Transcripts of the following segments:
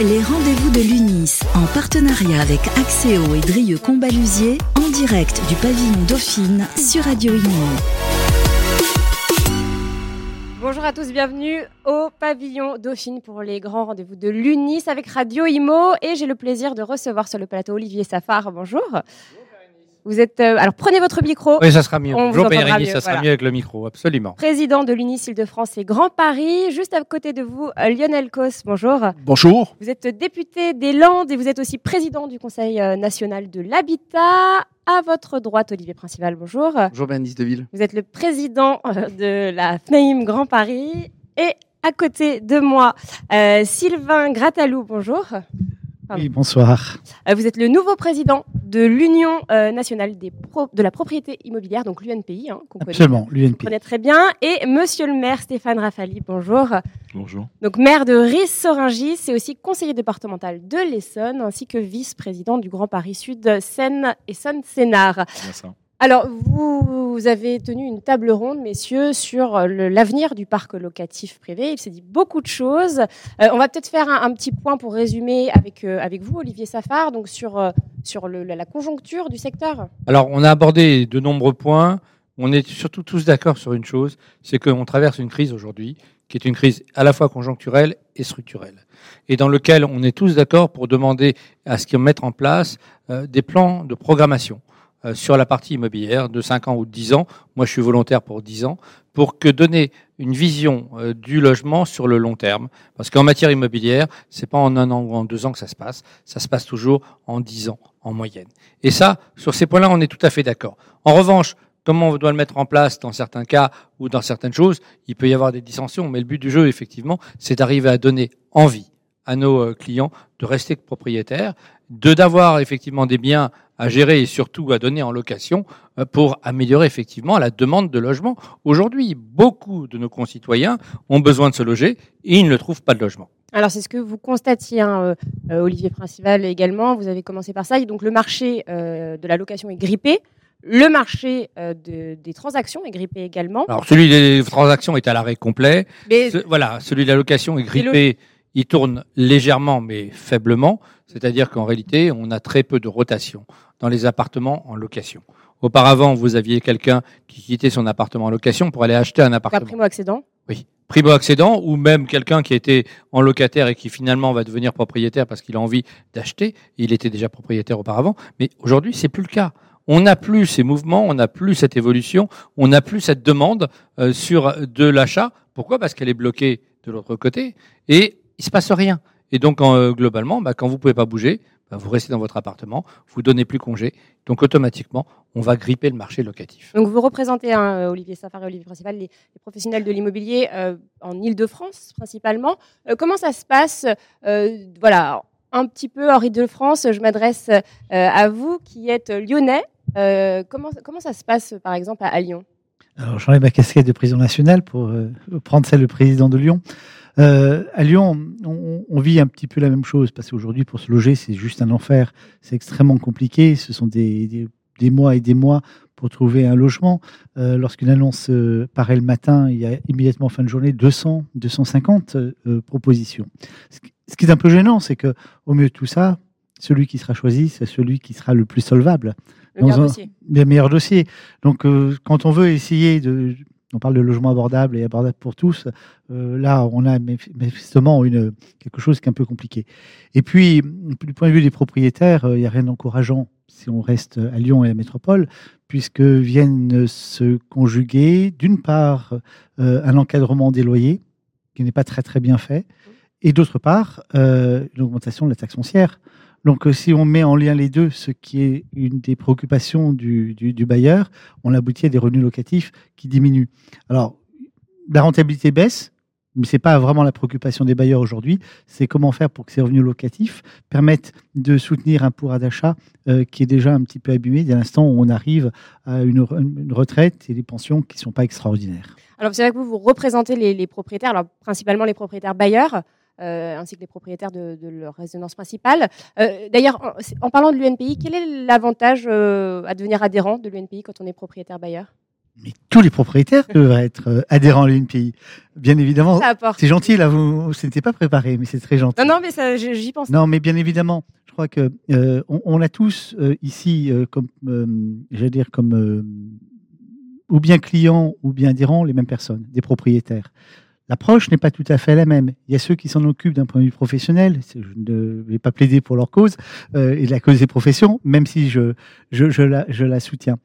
Les Rendez-Vous de l'Unis, en partenariat avec Axéo et Drieux Combalusier, en direct du Pavillon Dauphine sur Radio Imo. Bonjour à tous, bienvenue au Pavillon Dauphine pour les grands rendez-vous de l'Unis avec Radio Imo. Et j'ai le plaisir de recevoir sur le plateau Olivier Safar. Bonjour. Vous êtes alors prenez votre micro. Oui, ça sera mieux. Bonjour Pérénice, ça sera mieux avec le micro, absolument. Président de l'Unis Île-de-France et Grand Paris, juste à côté de vous, Lionel Kos. Bonjour. Bonjour. Vous êtes député des Landes et vous êtes aussi président du Conseil national de l'habitat. À votre droite, Olivier Principal. Bonjour. Bonjour Bérénice Deville. Vous êtes le président de la FNAIM Grand Paris et à côté de moi, Sylvain Grattalou. Bonjour. Oui, bonsoir. Vous êtes le nouveau président de l'Union nationale de la propriété immobilière, donc l'UNPI. Absolument, l'UNPI. Vous connaissez très bien. Et monsieur le maire Stéphane Raffalli, bonjour. Bonjour. Donc maire de Ris-Orangis, c'est aussi conseiller départemental de l'Essonne, ainsi que vice-président du Grand Paris Sud Seine et Essonne-Sénart. C'est bien ça. Alors, vous avez tenu une table ronde, messieurs, sur l'avenir du parc locatif privé. Il s'est dit beaucoup de choses. On va peut-être faire un petit point pour résumer avec vous, Olivier Safar, donc sur la conjoncture du secteur. Alors, on a abordé de nombreux points. On est surtout tous d'accord sur une chose, c'est qu'on traverse une crise aujourd'hui, qui est une crise à la fois conjoncturelle et structurelle, et dans lequel on est tous d'accord pour demander à ce qu'ils mettent en place des plans de programmation sur la partie immobilière de 5 ans ou de 10 ans, moi je suis volontaire pour 10 ans, pour que donner une vision du logement sur le long terme. Parce qu'en matière immobilière, c'est pas en un an ou en 2 ans que ça se passe toujours en 10 ans en moyenne. Et ça, sur ces points-là, on est tout à fait d'accord. En revanche, comment on doit le mettre en place dans certains cas ou dans certaines choses, il peut y avoir des dissensions, mais le but du jeu, effectivement, c'est d'arriver à donner envie à nos clients de rester propriétaires, d'avoir effectivement des biens à gérer et surtout à donner en location pour améliorer effectivement la demande de logement. Aujourd'hui, beaucoup de nos concitoyens ont besoin de se loger et ils ne trouvent pas de logement. Alors c'est ce que vous constatiez, Olivier Principal également, vous avez commencé par ça. Et donc le marché de la location est grippé. Le marché des transactions est grippé également. Alors celui des transactions est à l'arrêt complet. Mais voilà, celui de la location est grippé. Il tourne légèrement mais faiblement, c'est-à-dire qu'en réalité, on a très peu de rotation dans les appartements en location. Auparavant, vous aviez quelqu'un qui quittait son appartement en location pour aller acheter un appartement. Primo-accédant ? Oui, primo-accédant ou même quelqu'un qui était en locataire et qui finalement va devenir propriétaire parce qu'il a envie d'acheter. Il était déjà propriétaire auparavant, mais aujourd'hui, c'est plus le cas. On n'a plus ces mouvements, on n'a plus cette évolution, on n'a plus cette demande sur de l'achat. Pourquoi ? Parce qu'elle est bloquée de l'autre côté et il se passe rien. Et donc, globalement, quand vous pouvez pas bouger, vous restez dans votre appartement, vous donnez plus congé. Donc, automatiquement, on va gripper le marché locatif. Donc, vous représentez, Olivier Safar et Olivier Principal, les professionnels de l'immobilier en Ile-de-France, principalement. Comment ça se passe un petit peu hors Ile-de-France, je m'adresse à vous, qui êtes lyonnais. Comment ça se passe, par exemple, à Lyon ? Alors, j'enlève ma casquette de président national pour prendre celle de président de Lyon. À Lyon, on vit un petit peu la même chose parce qu'aujourd'hui, pour se loger, c'est juste un enfer. C'est extrêmement compliqué. Ce sont des mois et des mois pour trouver un logement. Lorsqu'une annonce paraît le matin, il y a immédiatement en fin de journée 200-250 propositions. Ce qui est un peu gênant, c'est que au milieu de tout ça, celui qui sera choisi, c'est celui qui sera le plus solvable. Le meilleur dossier. Donc, quand on veut essayer de... On parle de logement abordable et abordable pour tous. Là, on a manifestement quelque chose qui est un peu compliqué. Et puis, du point de vue des propriétaires, il n'y a rien d'encourageant si on reste à Lyon et à la métropole, puisque viennent se conjuguer, d'une part, un encadrement des loyers qui n'est pas très, très bien fait, et d'autre part, une augmentation de la taxe foncière. Donc, si on met en lien les deux, ce qui est une des préoccupations du bailleur, on aboutit à des revenus locatifs qui diminuent. Alors, la rentabilité baisse, mais ce n'est pas vraiment la préoccupation des bailleurs aujourd'hui. C'est comment faire pour que ces revenus locatifs permettent de soutenir un pouvoir d'achat qui est déjà un petit peu abîmé dès l'instant où on arrive à une retraite et des pensions qui ne sont pas extraordinaires. Alors, c'est vrai que vous représentez les propriétaires, alors principalement les propriétaires bailleurs. Ainsi que les propriétaires de leur résidence principale. D'ailleurs, en parlant de l'UNPI, quel est l'avantage à devenir adhérent de l'UNPI quand on est propriétaire bailleur ? mais tous les propriétaires devraient être adhérents à l'UNPI. Bien évidemment, c'est gentil, là, vous ce n'était pas préparé, mais c'est très gentil. Non, mais ça, j'y pense. Non, mais bien évidemment, je crois qu'on a tous ici, comme, j'allais dire, comme ou bien clients ou bien adhérents, les mêmes personnes, des propriétaires. L'approche n'est pas tout à fait la même. Il y a ceux qui s'en occupent d'un point de vue professionnel. Je ne vais pas plaider pour leur cause et la cause des professions, même si je la soutiens.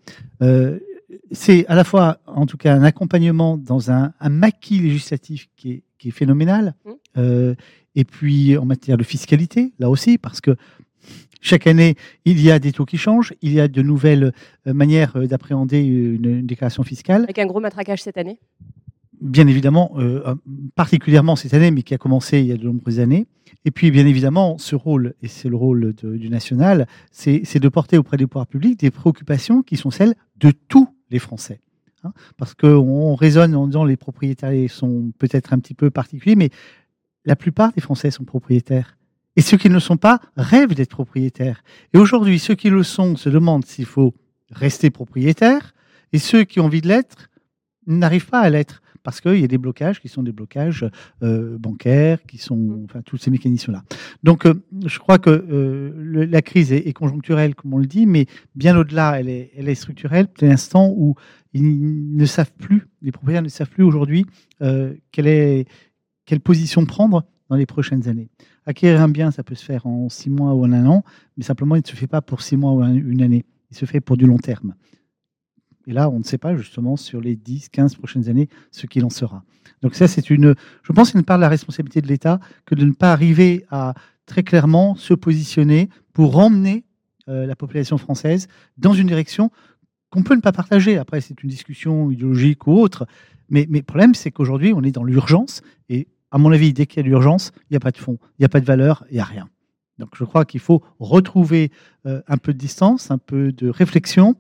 C'est à la fois, en tout cas, un accompagnement dans un maquis législatif qui est phénoménal. Et puis, en matière de fiscalité, là aussi, parce que chaque année, il y a des taux qui changent, il y a de nouvelles manières d'appréhender une déclaration fiscale. Avec un gros matraquage cette année ? Bien évidemment, particulièrement cette année, mais qui a commencé il y a de nombreuses années. Et puis, bien évidemment, ce rôle, et c'est le rôle du national, c'est de porter auprès des pouvoirs publics des préoccupations qui sont celles de tous les Français. Hein, parce qu'on raisonne en disant que les propriétaires sont peut-être un petit peu particuliers, mais la plupart des Français sont propriétaires. Et ceux qui ne le sont pas rêvent d'être propriétaires. Et aujourd'hui, ceux qui le sont se demandent s'il faut rester propriétaire, et ceux qui ont envie de l'être n'arrivent pas à l'être. Parce qu'il y a des blocages qui sont des blocages bancaires, qui sont enfin, tous ces mécanismes-là. Donc, je crois que la crise est conjoncturelle, comme on le dit, mais bien au-delà, elle est structurelle. Dès l'instant où ils ne savent plus, les propriétaires ne savent plus aujourd'hui quelle position prendre dans les prochaines années. Acquérir un bien, ça peut se faire en 6 mois ou en 1 an, mais simplement, il ne se fait pas pour 6 mois ou une année. Il se fait pour du long terme. Et là, on ne sait pas, justement, sur les 10, 15 prochaines années, ce qu'il en sera. Donc ça, je pense, une part de la responsabilité de l'État que de ne pas arriver à très clairement se positionner pour emmener la population française dans une direction qu'on peut ne pas partager. Après, c'est une discussion idéologique ou autre. Mais le problème, c'est qu'aujourd'hui, on est dans l'urgence. Et à mon avis, dès qu'il y a de l'urgence, il n'y a pas de fond, il n'y a pas de valeur, il n'y a rien. Donc je crois qu'il faut retrouver un peu de distance, un peu de réflexion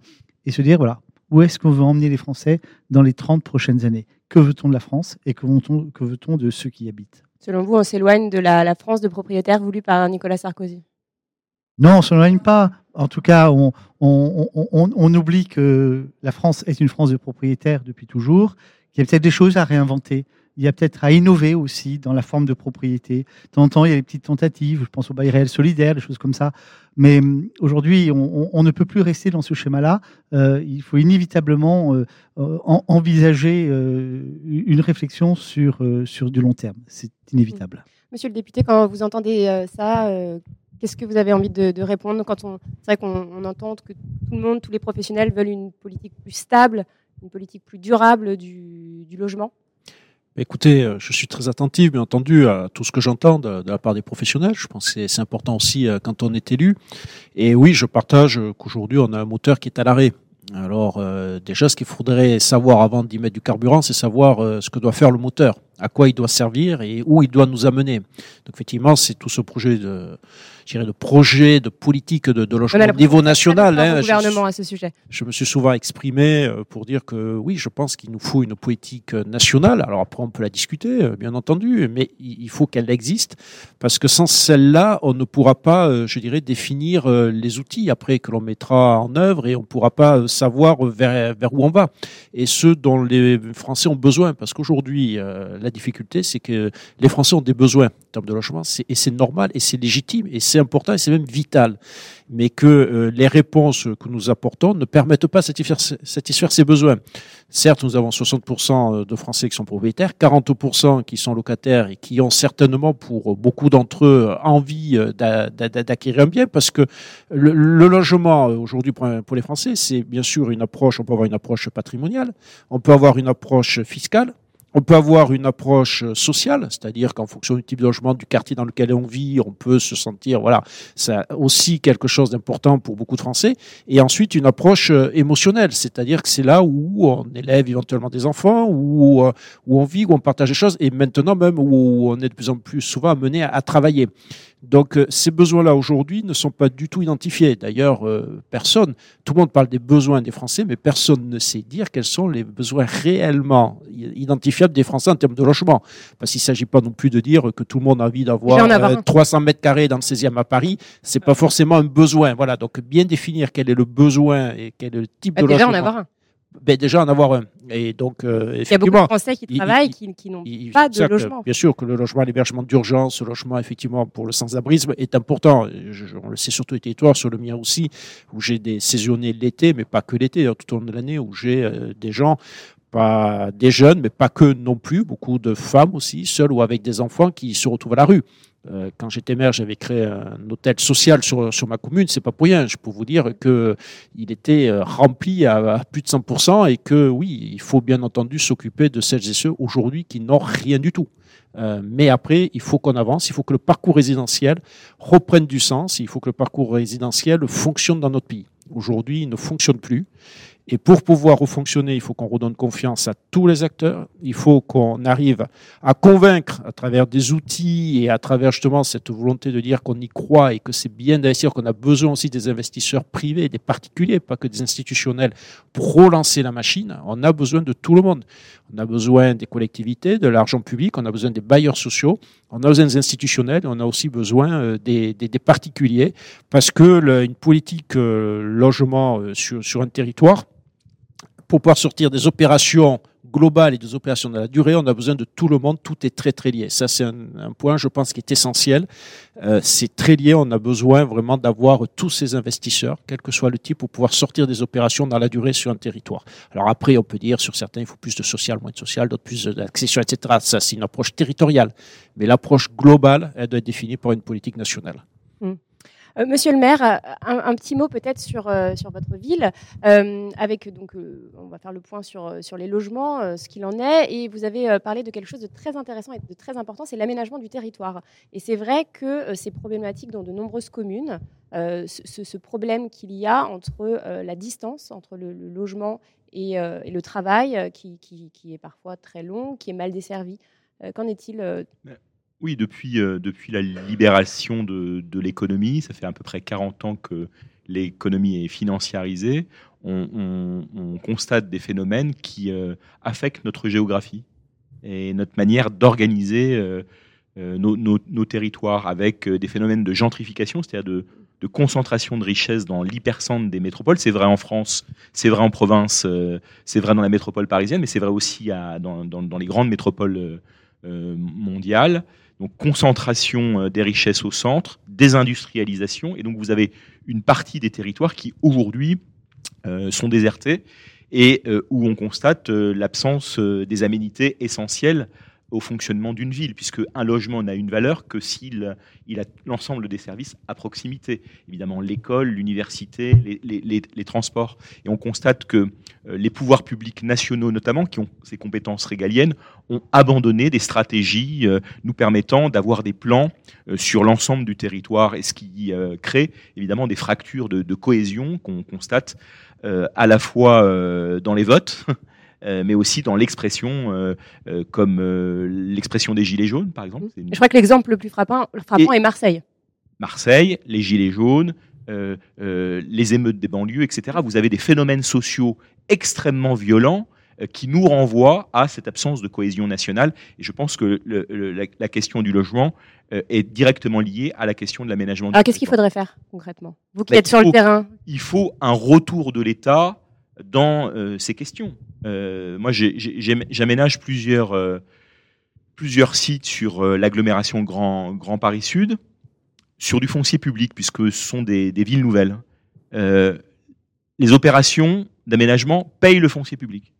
et se dire, voilà, où est-ce qu'on veut emmener les Français dans les 30 prochaines années ? Que veut-on de la France et que veut-on de ceux qui y habitent ? Selon vous, on s'éloigne de la France de propriétaires voulue par Nicolas Sarkozy ? Non, on ne s'éloigne pas. En tout cas, on oublie que la France est une France de propriétaires depuis toujours. Il y a peut-être des choses à réinventer. Il y a peut-être à innover aussi dans la forme de propriété. De temps en temps, il y a des petites tentatives. Je pense au bail réel solidaire, des choses comme ça. Mais aujourd'hui, on ne peut plus rester dans ce schéma-là. Il faut inévitablement envisager une réflexion sur du long terme. C'est inévitable. Monsieur le député, quand vous entendez ça, qu'est-ce que vous avez envie de répondre ? C'est vrai qu'on entend que tout le monde, tous les professionnels veulent une politique plus stable, une politique plus durable du logement. Écoutez, je suis très attentif, bien entendu, à tout ce que j'entends de la part des professionnels. Je pense que c'est important aussi quand on est élu. Et oui, je partage qu'aujourd'hui, on a un moteur qui est à l'arrêt. Alors déjà, ce qu'il faudrait savoir avant d'y mettre du carburant, c'est savoir ce que doit faire le moteur, à quoi il doit servir et où il doit nous amener. Donc effectivement, c'est tout ce projet de politique de logement au niveau national. Gouvernement à ce sujet. Je me suis souvent exprimé pour dire que oui, je pense qu'il nous faut une politique nationale. Alors après, on peut la discuter, bien entendu, mais il faut qu'elle existe parce que sans celle-là, on ne pourra pas, je dirais, définir les outils après que l'on mettra en œuvre et on ne pourra pas savoir vers où on va et ce dont les Français ont besoin parce qu'aujourd'hui, la difficulté, c'est que les Français ont des besoins en termes de logement, et c'est normal, et c'est légitime, et c'est important, et c'est même vital. Mais que les réponses que nous apportons ne permettent pas de satisfaire ces besoins. Certes, nous avons 60% de Français qui sont propriétaires, 40% qui sont locataires et qui ont certainement, pour beaucoup d'entre eux, envie d'acquérir un bien, parce que le logement, aujourd'hui, pour les Français, c'est bien sûr une approche, on peut avoir une approche patrimoniale, on peut avoir une approche fiscale, on peut avoir une approche sociale, c'est-à-dire qu'en fonction du type de logement, du quartier dans lequel on vit, on peut se sentir, voilà, c'est aussi quelque chose d'important pour beaucoup de Français. Et ensuite, une approche émotionnelle, c'est-à-dire que c'est là où on élève éventuellement des enfants, où on vit, où on partage des choses, et maintenant même où on est de plus en plus souvent amené à travailler. Donc, ces besoins-là, aujourd'hui, ne sont pas du tout identifiés. D'ailleurs, personne, tout le monde parle des besoins des Français, mais personne ne sait dire quels sont les besoins réellement identifiables des Français en termes de logement. Parce qu'il ne s'agit pas non plus de dire que tout le monde a envie d'avoir 300 mètres carrés dans le 16e à Paris. Ce n'est pas forcément un besoin. Voilà. Donc, bien définir quel est le besoin et quel est le type de logement. Déjà, en avoir un. ben déjà en avoir un. Et donc, il y a beaucoup de Français qui travaillent, qui n'ont pas de logement. Bien sûr que le logement, l'hébergement d'urgence, le logement effectivement pour le sans-abrisme est important. On le sait surtout les territoires, sur le mien aussi, où j'ai des saisonniers l'été, mais pas que l'été, tout au long de l'année, où j'ai des gens... Pas des jeunes, mais pas que non plus, beaucoup de femmes aussi, seules ou avec des enfants qui se retrouvent à la rue. Quand j'étais maire, j'avais créé un hôtel social sur ma commune, c'est pas pour rien. Je peux vous dire qu'il était rempli à plus de 100% et que oui, il faut bien entendu s'occuper de celles et ceux aujourd'hui qui n'ont rien du tout. Mais après, il faut qu'on avance, il faut que le parcours résidentiel reprenne du sens, il faut que le parcours résidentiel fonctionne dans notre pays. Aujourd'hui, il ne fonctionne plus. Et pour pouvoir refonctionner, il faut qu'on redonne confiance à tous les acteurs. Il faut qu'on arrive à convaincre à travers des outils et à travers justement cette volonté de dire qu'on y croit et que c'est bien d'investir, qu'on a besoin aussi des investisseurs privés, des particuliers, pas que des institutionnels, pour relancer la machine. On a besoin de tout le monde. On a besoin des collectivités, de l'argent public, on a besoin des bailleurs sociaux, on a besoin des institutionnels, on a aussi besoin des particuliers parce que une politique logement sur un territoire, pour pouvoir sortir des opérations globales et des opérations dans la durée, on a besoin de tout le monde, tout est très très lié. Ça c'est un point, je pense, qui est essentiel. C'est très lié, on a besoin vraiment d'avoir tous ces investisseurs, quel que soit le type, pour pouvoir sortir des opérations dans la durée sur un territoire. Alors après, on peut dire, sur certains, il faut plus de social, moins de social, d'autres plus d'accession, etc. Ça c'est une approche territoriale. Mais l'approche globale, elle doit être définie par une politique nationale. Mmh. Monsieur le maire, un petit mot peut-être sur votre ville, avec donc on va faire le point sur les logements, ce qu'il en est, et vous avez parlé de quelque chose de très intéressant et de très important, c'est l'aménagement du territoire. Et c'est vrai que c'est problématique dans de nombreuses communes, ce problème qu'il y a entre la distance entre le logement et le travail, qui est parfois très long, qui est mal desservi. Qu'en est-il Oui, depuis la libération de l'économie, ça fait à peu près 40 ans que l'économie est financiarisée, on constate des phénomènes qui affectent notre géographie et notre manière d'organiser nos territoires avec des phénomènes de gentrification, c'est-à-dire de concentration de richesses dans l'hypercentre des métropoles. C'est vrai en France, c'est vrai en province, c'est vrai dans la métropole parisienne, mais c'est vrai aussi dans les grandes métropoles mondiales. Donc concentration des richesses au centre, désindustrialisation, et donc vous avez une partie des territoires qui aujourd'hui sont désertés et où on constate l'absence des aménités essentielles au fonctionnement d'une ville, puisque un logement n'a une valeur que s'il a l'ensemble des services à proximité. Évidemment, l'école, l'université, les transports. Et on constate que les pouvoirs publics nationaux, notamment, qui ont ces compétences régaliennes, ont abandonné des stratégies nous permettant d'avoir des plans sur l'ensemble du territoire, et ce qui crée évidemment des fractures de cohésion qu'on constate à la fois dans les votes, mais aussi dans l'expression, comme l'expression des Gilets jaunes, par exemple. Je crois que l'exemple le plus frappant est Marseille. Marseille, les Gilets jaunes, les émeutes des banlieues, etc. Vous avez des phénomènes sociaux extrêmement violents qui nous renvoient à cette absence de cohésion nationale. Et je pense que la question du logement est directement liée à la question de l'aménagement du territoire. Alors, qu'est-ce qu'il faudrait faire, concrètement ? Vous qui êtes sur le terrain. Il faut un retour de l'État dans ces questions. Moi, j'aménage plusieurs sites sur l'agglomération Grand Paris Sud, sur du foncier public, puisque ce sont des villes nouvelles. Les opérations d'aménagement payent le foncier public.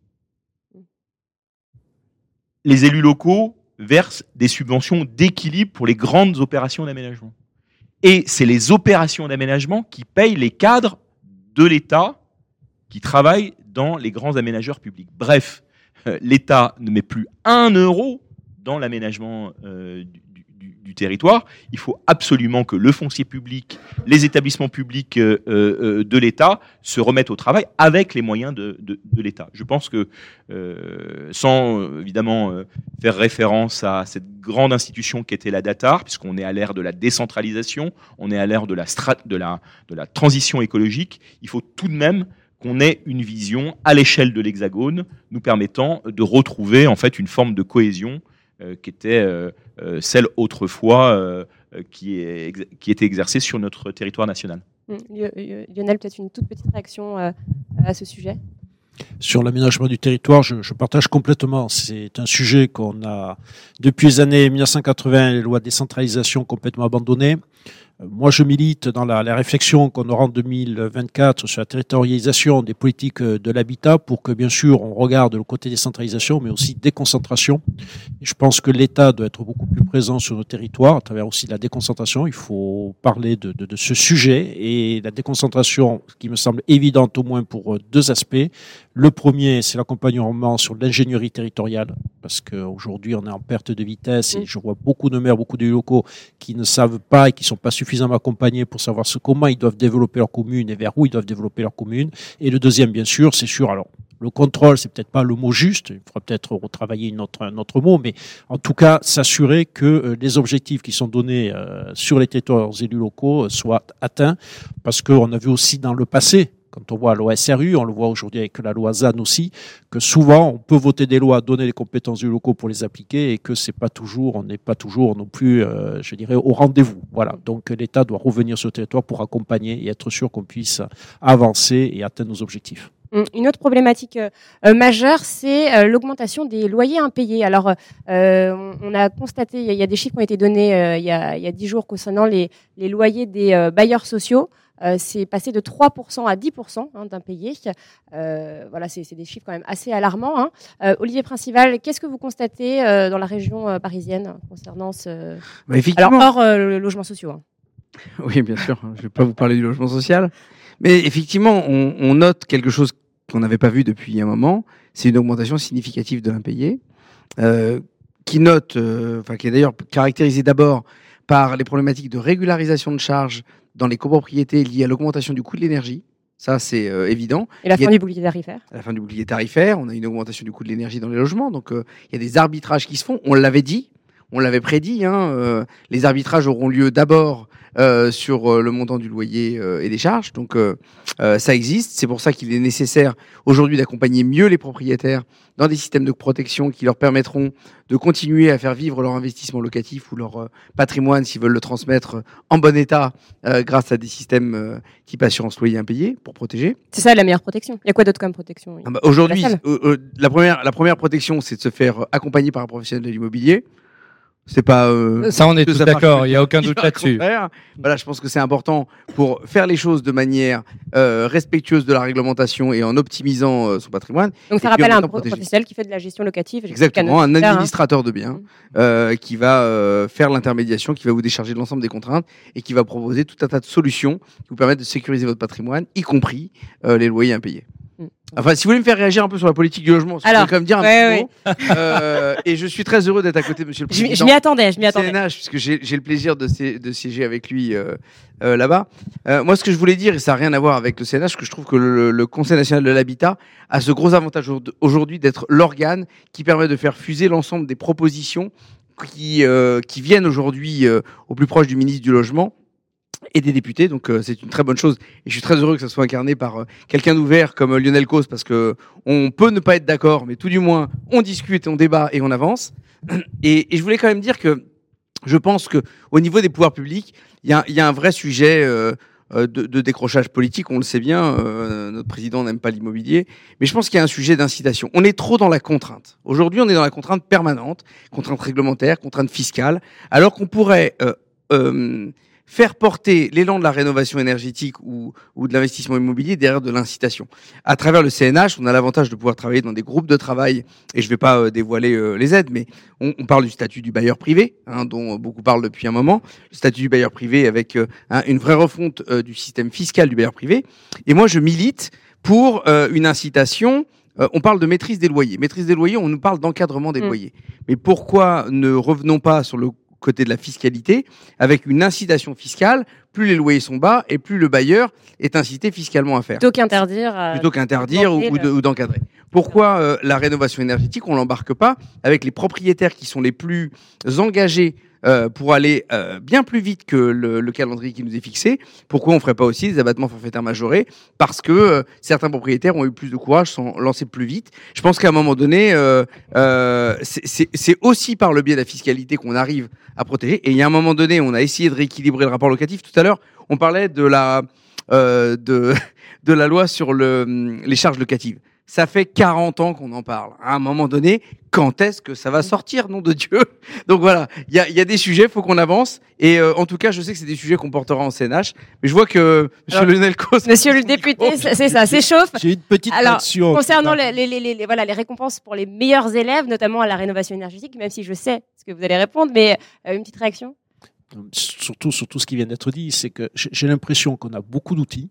Les élus locaux versent des subventions d'équilibre pour les grandes opérations d'aménagement. Et c'est les opérations d'aménagement qui payent les cadres de l'État qui travaillent dans les grands aménageurs publics. Bref, l'État ne met plus un euro dans l'aménagement du territoire. Il faut absolument que le foncier public, les établissements publics de l'État se remettent au travail avec les moyens de l'État. Je pense que, sans évidemment faire référence à cette grande institution qu'était la DATAR, puisqu'on est à l'ère de la décentralisation, on est à l'ère de la transition écologique, il faut tout de même qu'on ait une vision à l'échelle de l'Hexagone nous permettant de retrouver en fait une forme de cohésion qui était celle autrefois qui était exercée sur notre territoire national. Lionel, peut-être une toute petite réaction à ce sujet ? Sur l'aménagement du territoire, je partage complètement. C'est un sujet qu'on a, depuis les années 1980, les lois de décentralisation complètement abandonnées. Moi, je milite dans la réflexion qu'on aura en 2024 sur la territorialisation des politiques de l'habitat pour que, bien sûr, on regarde le côté décentralisation, mais aussi déconcentration. Et je pense que l'État doit être beaucoup plus présent sur nos territoires à travers aussi la déconcentration. Il faut parler de ce sujet et la déconcentration qui me semble évidente au moins pour deux aspects. Le premier, c'est l'accompagnement sur l'ingénierie territoriale, parce qu'aujourd'hui, on est en perte de vitesse et je vois beaucoup de maires, beaucoup d'élus locaux qui ne savent pas et qui ne sont pas suffisamment accompagnés pour savoir comment ils doivent développer leur commune et vers où ils doivent développer leur commune. Et le deuxième, bien sûr, c'est sûr, alors le contrôle, c'est peut-être pas le mot juste, il faudra peut-être retravailler un autre mot, mais en tout cas, s'assurer que les objectifs qui sont donnés sur les territoires aux élus locaux soient atteints, parce qu'on a vu aussi dans le passé, quand on voit la loi SRU, on le voit aujourd'hui avec la loi ZAN aussi, que souvent on peut voter des lois, donner les compétences du locaux pour les appliquer et que c'est pas toujours, on n'est pas toujours non plus, je dirais, au rendez-vous. Voilà. Donc l'État doit revenir sur le territoire pour accompagner et être sûr qu'on puisse avancer et atteindre nos objectifs. Une autre problématique majeure, c'est l'augmentation des loyers impayés. Alors, on a constaté, il y a des chiffres qui ont été donnés il y a 10 jours concernant les loyers des bailleurs sociaux. C'est passé de 3% à 10% d'impayés. Voilà, c'est des chiffres quand même assez alarmants. Olivier Principal, qu'est-ce que vous constatez dans la région parisienne concernant ce... Bah, alors, hors le logement social. Oui, bien sûr. Je ne vais pas vous parler du logement social. Mais effectivement, on note quelque chose qu'on n'avait pas vu depuis un moment. C'est une augmentation significative de l'impayé, qui est d'ailleurs caractérisée d'abord par les problématiques de régularisation de charges dans les copropriétés liées à l'augmentation du coût de l'énergie. Ça, c'est évident. Et la fin du bouclier tarifaire. À la fin du bouclier tarifaire, on a une augmentation du coût de l'énergie dans les logements. Donc, il y a des arbitrages qui se font. On l'avait dit. On l'avait prédit, les arbitrages auront lieu d'abord sur le montant du loyer et des charges. Donc ça existe, c'est pour ça qu'il est nécessaire aujourd'hui d'accompagner mieux les propriétaires dans des systèmes de protection qui leur permettront de continuer à faire vivre leur investissement locatif ou leur patrimoine s'ils veulent le transmettre en bon état grâce à des systèmes type assurance loyer impayé pour protéger. C'est ça la meilleure protection. Il y a quoi d'autre comme protection aujourd'hui, la première protection, c'est de se faire accompagner par un professionnel de l'immobilier. C'est pas ça, on est tous d'accord, il y a aucun doute là-dessus. Voilà, je pense que c'est important pour faire les choses de manière respectueuse de la réglementation et en optimisant son patrimoine. Donc ça rappelle un professionnel qui fait de la gestion locative. Exactement, un administrateur de biens qui va faire l'intermédiation, qui va vous décharger de l'ensemble des contraintes et qui va proposer tout un tas de solutions qui vous permettent de sécuriser votre patrimoine, y compris les loyers impayés. Enfin, si vous voulez me faire réagir un peu sur la politique du logement, alors, je vais quand même dire un petit mot. Et je suis très heureux d'être à côté de Monsieur le Président. Je m'y attendais. CNH, parce que j'ai le plaisir de siéger avec lui là-bas. Moi, ce que je voulais dire, et ça n'a rien à voir avec le CNH, que je trouve que le Conseil national de l'habitat a ce gros avantage aujourd'hui d'être l'organe qui permet de faire fuser l'ensemble des propositions qui viennent aujourd'hui au plus proche du ministre du Logement et des députés, donc c'est une très bonne chose et je suis très heureux que ça soit incarné par quelqu'un d'ouvert comme Lionel Kos, parce que on peut ne pas être d'accord, mais tout du moins on discute, on débat et on avance. Et je voulais quand même dire que je pense que au niveau des pouvoirs publics, il y a un vrai sujet de décrochage politique, on le sait bien, notre président n'aime pas l'immobilier, mais je pense qu'il y a un sujet d'incitation. On est trop dans la contrainte. Aujourd'hui, on est dans la contrainte permanente, contrainte réglementaire, contrainte fiscale, alors qu'on pourrait faire porter l'élan de la rénovation énergétique ou de l'investissement immobilier derrière de l'incitation. À travers le CNH, on a l'avantage de pouvoir travailler dans des groupes de travail, et je ne vais pas dévoiler les aides, mais on parle du statut du bailleur privé, dont beaucoup parlent depuis un moment, le statut du bailleur privé avec une vraie refonte du système fiscal du bailleur privé. Et moi, je milite pour une incitation. On parle de maîtrise des loyers. Maîtrise des loyers, on nous parle d'encadrement des loyers. Mais pourquoi ne revenons pas sur le côté de la fiscalité, avec une incitation fiscale, plus les loyers sont bas et plus le bailleur est incité fiscalement à faire. Plutôt qu'interdire ou d'encadrer. Pourquoi la rénovation énergétique, on ne l'embarque pas avec les propriétaires qui sont les plus engagés pour aller bien plus vite que le calendrier qui nous est fixé. Pourquoi on ne ferait pas aussi des abattements forfaitaires majorés ? Parce que certains propriétaires ont eu plus de courage, sont lancés plus vite. Je pense qu'à un moment donné, c'est aussi par le biais de la fiscalité qu'on arrive à protéger. Et il y a un moment donné, on a essayé de rééquilibrer le rapport locatif. Tout à l'heure, on parlait de la loi sur les charges locatives. Ça fait 40 ans qu'on en parle. À un moment donné, quand est-ce que ça va sortir, nom de Dieu? Donc voilà, il y a des sujets, faut qu'on avance. Et en tout cas, je sais que c'est des sujets qu'on portera en CNH. Mais je vois que monsieur Lionel Causse... Monsieur le député, c'est ça, s'échauffe. J'ai une petite question. Concernant les récompenses pour les meilleurs élèves, notamment à la rénovation énergétique, même si je sais ce que vous allez répondre, mais une petite réaction? Surtout ce qui vient d'être dit, c'est que j'ai l'impression qu'on a beaucoup d'outils.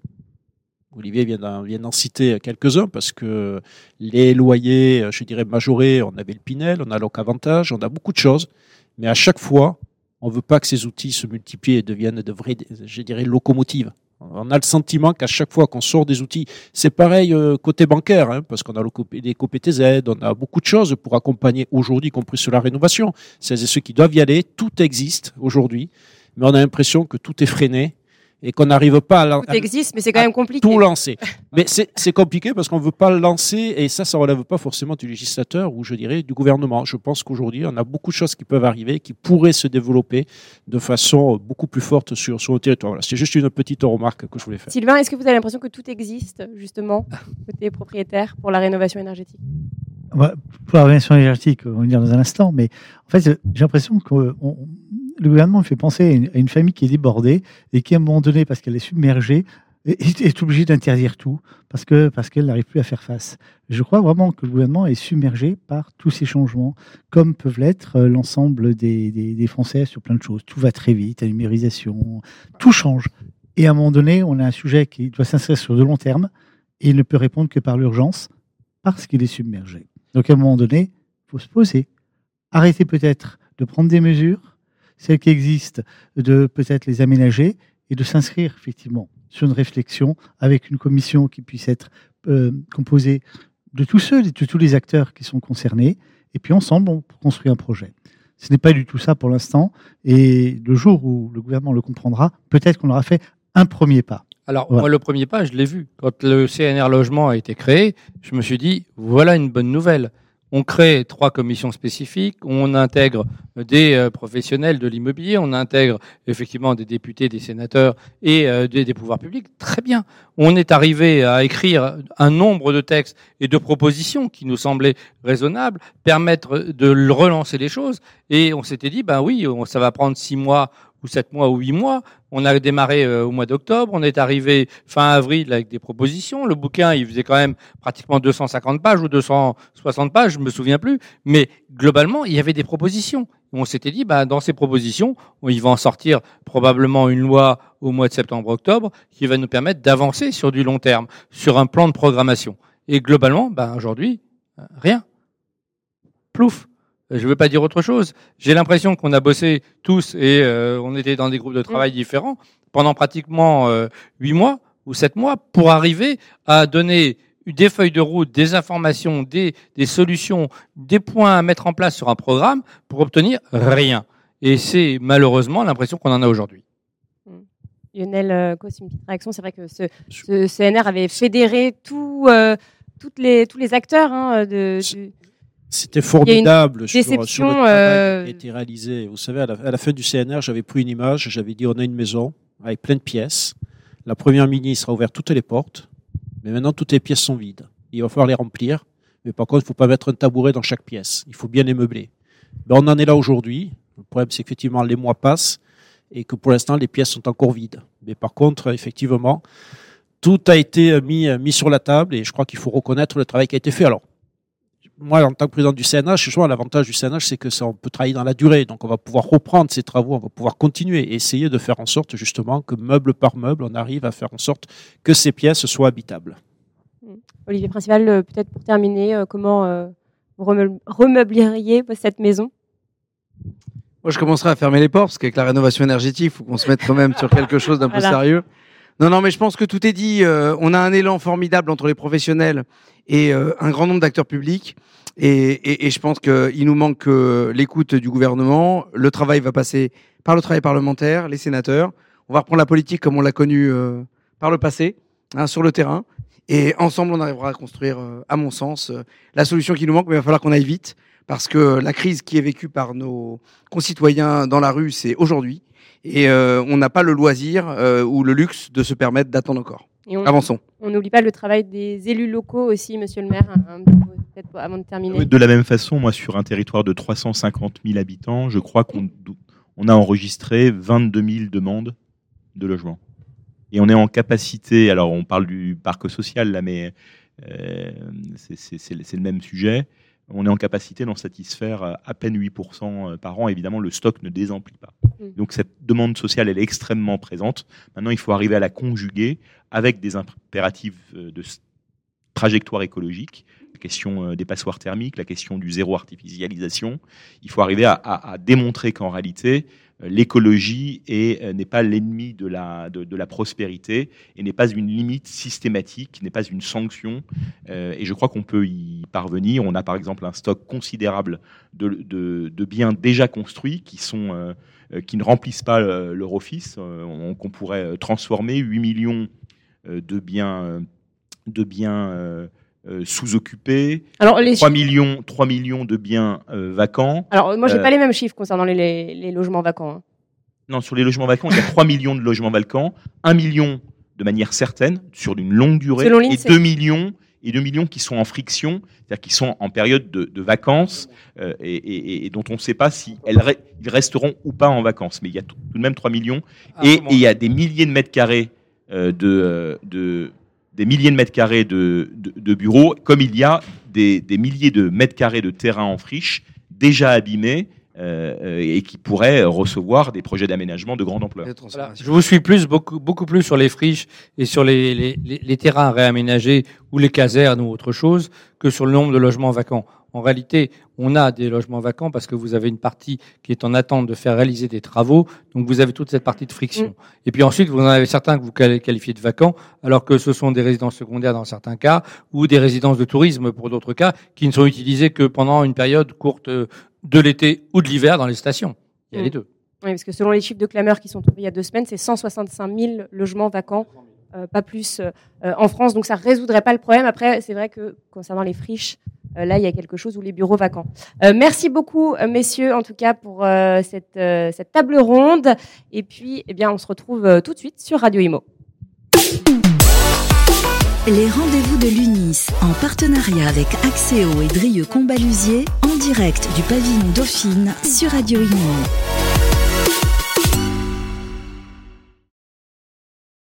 Olivier vient d'en citer quelques-uns parce que les loyers, je dirais majorés, on avait le Pinel, on a Loc'Avantage, on a beaucoup de choses, mais à chaque fois, on ne veut pas que ces outils se multiplient et deviennent de vraies, je dirais, locomotives. On a le sentiment qu'à chaque fois qu'on sort des outils, c'est pareil côté bancaire, hein, parce qu'on a les CoPTZ, on a beaucoup de choses pour accompagner aujourd'hui, y compris sur la rénovation. Celles et ceux qui doivent y aller, tout existe aujourd'hui, mais on a l'impression que tout est freiné. Et qu'on n'arrive pas tout existe, mais c'est quand même compliqué. Tout lancer. Mais c'est compliqué parce qu'on ne veut pas le lancer et ça ne relève pas forcément du législateur ou, je dirais, du gouvernement. Je pense qu'aujourd'hui, on a beaucoup de choses qui peuvent arriver, qui pourraient se développer de façon beaucoup plus forte sur le territoire. Voilà, c'est juste une petite remarque que je voulais faire. Sylvain, est-ce que vous avez l'impression que tout existe, justement, côté propriétaire, pour la rénovation énergétique ? Pour la rénovation énergétique, on va dire dans un instant, mais en fait, j'ai l'impression que... Le gouvernement me fait penser à une famille qui est débordée et qui, à un moment donné, parce qu'elle est submergée, est obligée d'interdire tout parce qu'elle n'arrive plus à faire face. Je crois vraiment que le gouvernement est submergé par tous ces changements, comme peuvent l'être l'ensemble des Français sur plein de choses. Tout va très vite, la numérisation, tout change. Et à un moment donné, on a un sujet qui doit s'inscrire sur de long terme et il ne peut répondre que par l'urgence parce qu'il est submergé. Donc à un moment donné, il faut se poser. Arrêter peut-être de prendre des mesures, celles qui existent, de peut-être les aménager et de s'inscrire effectivement sur une réflexion avec une commission qui puisse être composée de tous les acteurs qui sont concernés. Et puis ensemble, on construit un projet. Ce n'est pas du tout ça pour l'instant. Et le jour où le gouvernement le comprendra, peut-être qu'on aura fait un premier pas. Alors, voilà. Moi, le premier pas, je l'ai vu. Quand le CNR Logement a été créé, je me suis dit, voilà une bonne nouvelle. On crée 3 commissions spécifiques, on intègre des professionnels de l'immobilier, on intègre effectivement des députés, des sénateurs et des pouvoirs publics. Très bien. On est arrivé à écrire un nombre de textes et de propositions qui nous semblaient raisonnables, permettre de relancer les choses. Et on s'était dit, ben oui, ça va prendre 6 mois ou 7 mois ou 8 mois. On a démarré au mois d'octobre, on est arrivé fin avril avec des propositions. Le bouquin, il faisait quand même pratiquement 250 pages ou 260 pages, je me souviens plus. Mais globalement, il y avait des propositions. On s'était dit, dans ces propositions, il va en sortir probablement une loi au mois de septembre-octobre qui va nous permettre d'avancer sur du long terme, sur un plan de programmation. Et globalement, aujourd'hui, rien. Plouf. Je ne veux pas dire autre chose. J'ai l'impression qu'on a bossé tous et on était dans des groupes de travail différents pendant pratiquement 8 mois ou 7 mois pour arriver à donner des feuilles de route, des informations, des solutions, des points à mettre en place sur un programme pour obtenir rien. Et c'est malheureusement l'impression qu'on en a aujourd'hui. Lionel Kos, une petite réaction. C'est vrai que ce CNR avait fédéré tous les acteurs C'était formidable sur le travail qui a été réalisé. Vous savez, à la fin du CNR, j'avais pris une image, j'avais dit on a une maison avec plein de pièces. La première ministre a ouvert toutes les portes, mais maintenant toutes les pièces sont vides. Il va falloir les remplir, mais par contre, il ne faut pas mettre un tabouret dans chaque pièce. Il faut bien les meubler. On en est là aujourd'hui. Le problème, c'est qu'effectivement, les mois passent et que pour l'instant, les pièces sont encore vides. Mais par contre, effectivement, tout a été mis sur la table et je crois qu'il faut reconnaître le travail qui a été fait. Alors, moi, en tant que président du CNH, je crois que l'avantage du CNH, c'est que ça, on peut travailler dans la durée. Donc, on va pouvoir reprendre ces travaux, on va pouvoir continuer et essayer de faire en sorte, justement, que meuble par meuble, on arrive à faire en sorte que ces pièces soient habitables. Olivier Principal, peut-être pour terminer, comment vous remeubleriez cette maison ? Moi, je commencerai à fermer les portes, parce qu'avec la rénovation énergétique, il faut qu'on se mette quand même sur quelque chose d'un peu sérieux. Non, mais je pense que tout est dit. On a un élan formidable entre les professionnels et un grand nombre d'acteurs publics. Et je pense qu'il nous manque l'écoute du gouvernement. Le travail va passer par le travail parlementaire, les sénateurs. On va reprendre la politique comme on l'a connue par le passé, sur le terrain. Et ensemble, on arrivera à construire, à mon sens, la solution qui nous manque. Mais il va falloir qu'on aille vite, parce que la crise qui est vécue par nos concitoyens dans la rue, c'est aujourd'hui. Et on n'a pas le loisir ou le luxe de se permettre d'attendre encore. Et avançons. On n'oublie pas le travail des élus locaux aussi, monsieur le maire, hein, peut-être avant de terminer. De la même façon, moi, sur un territoire de 350 000 habitants, je crois qu'on a enregistré 22 000 demandes de logement. Et on est en capacité, alors on parle du parc social là, mais c'est le même sujet, on est en capacité d'en satisfaire à peine 8% par an. Évidemment, le stock ne désemplit pas. Donc cette demande sociale, elle est extrêmement présente. Maintenant, il faut arriver à la conjuguer avec des impératifs de trajectoire écologique, la question des passoires thermiques, la question du zéro artificialisation. Il faut arriver à démontrer qu'en réalité, l'écologie n'est pas l'ennemi de la prospérité et n'est pas une limite systématique, n'est pas une sanction. Et je crois qu'on peut y parvenir. On a par exemple un stock considérable de biens déjà construits qui ne remplissent pas leur office, qu'on pourrait transformer. 8 millions de biens sous-occupés, 3 millions de biens vacants. Alors, moi, je n'ai pas les mêmes chiffres concernant les logements vacants. Hein. Non, sur les logements vacants, il y a 3 millions de logements vacants, 1 million de manière certaine, sur une longue durée, et 2 millions qui sont en friction, c'est-à-dire qui sont en période de vacances et dont on ne sait pas si ils resteront ou pas en vacances. Mais il y a tout de même 3 millions. Et il y a des milliers de mètres carrés de bureaux, comme il y a des milliers de mètres carrés de terrain en friche déjà abîmés et qui pourraient recevoir des projets d'aménagement de grande ampleur. Voilà. Je vous suis beaucoup plus sur les friches et sur les terrains réaménagés ou les casernes ou autre chose que sur le nombre de logements vacants. En réalité, on a des logements vacants parce que vous avez une partie qui est en attente de faire réaliser des travaux. Donc, vous avez toute cette partie de friction. Et puis ensuite, vous en avez certains que vous qualifiez de vacants, alors que ce sont des résidences secondaires dans certains cas ou des résidences de tourisme pour d'autres cas qui ne sont utilisées que pendant une période courte de l'été ou de l'hiver dans les stations. Il y a les deux. Oui, parce que selon les chiffres de Clameur qui sont tombés il y a 2 semaines, c'est 165 000 logements vacants. Pas plus en France, donc ça ne résoudrait pas le problème. Après, c'est vrai que concernant les friches, là, il y a quelque chose ou les bureaux vacants. Merci beaucoup, messieurs, en tout cas, pour cette table ronde. Et puis, eh bien, on se retrouve tout de suite sur Radio Imo. Les rendez-vous de l'UNIS, en partenariat avec Axéo et Drieux Combalusier, en direct du pavillon Dauphine sur Radio Imo.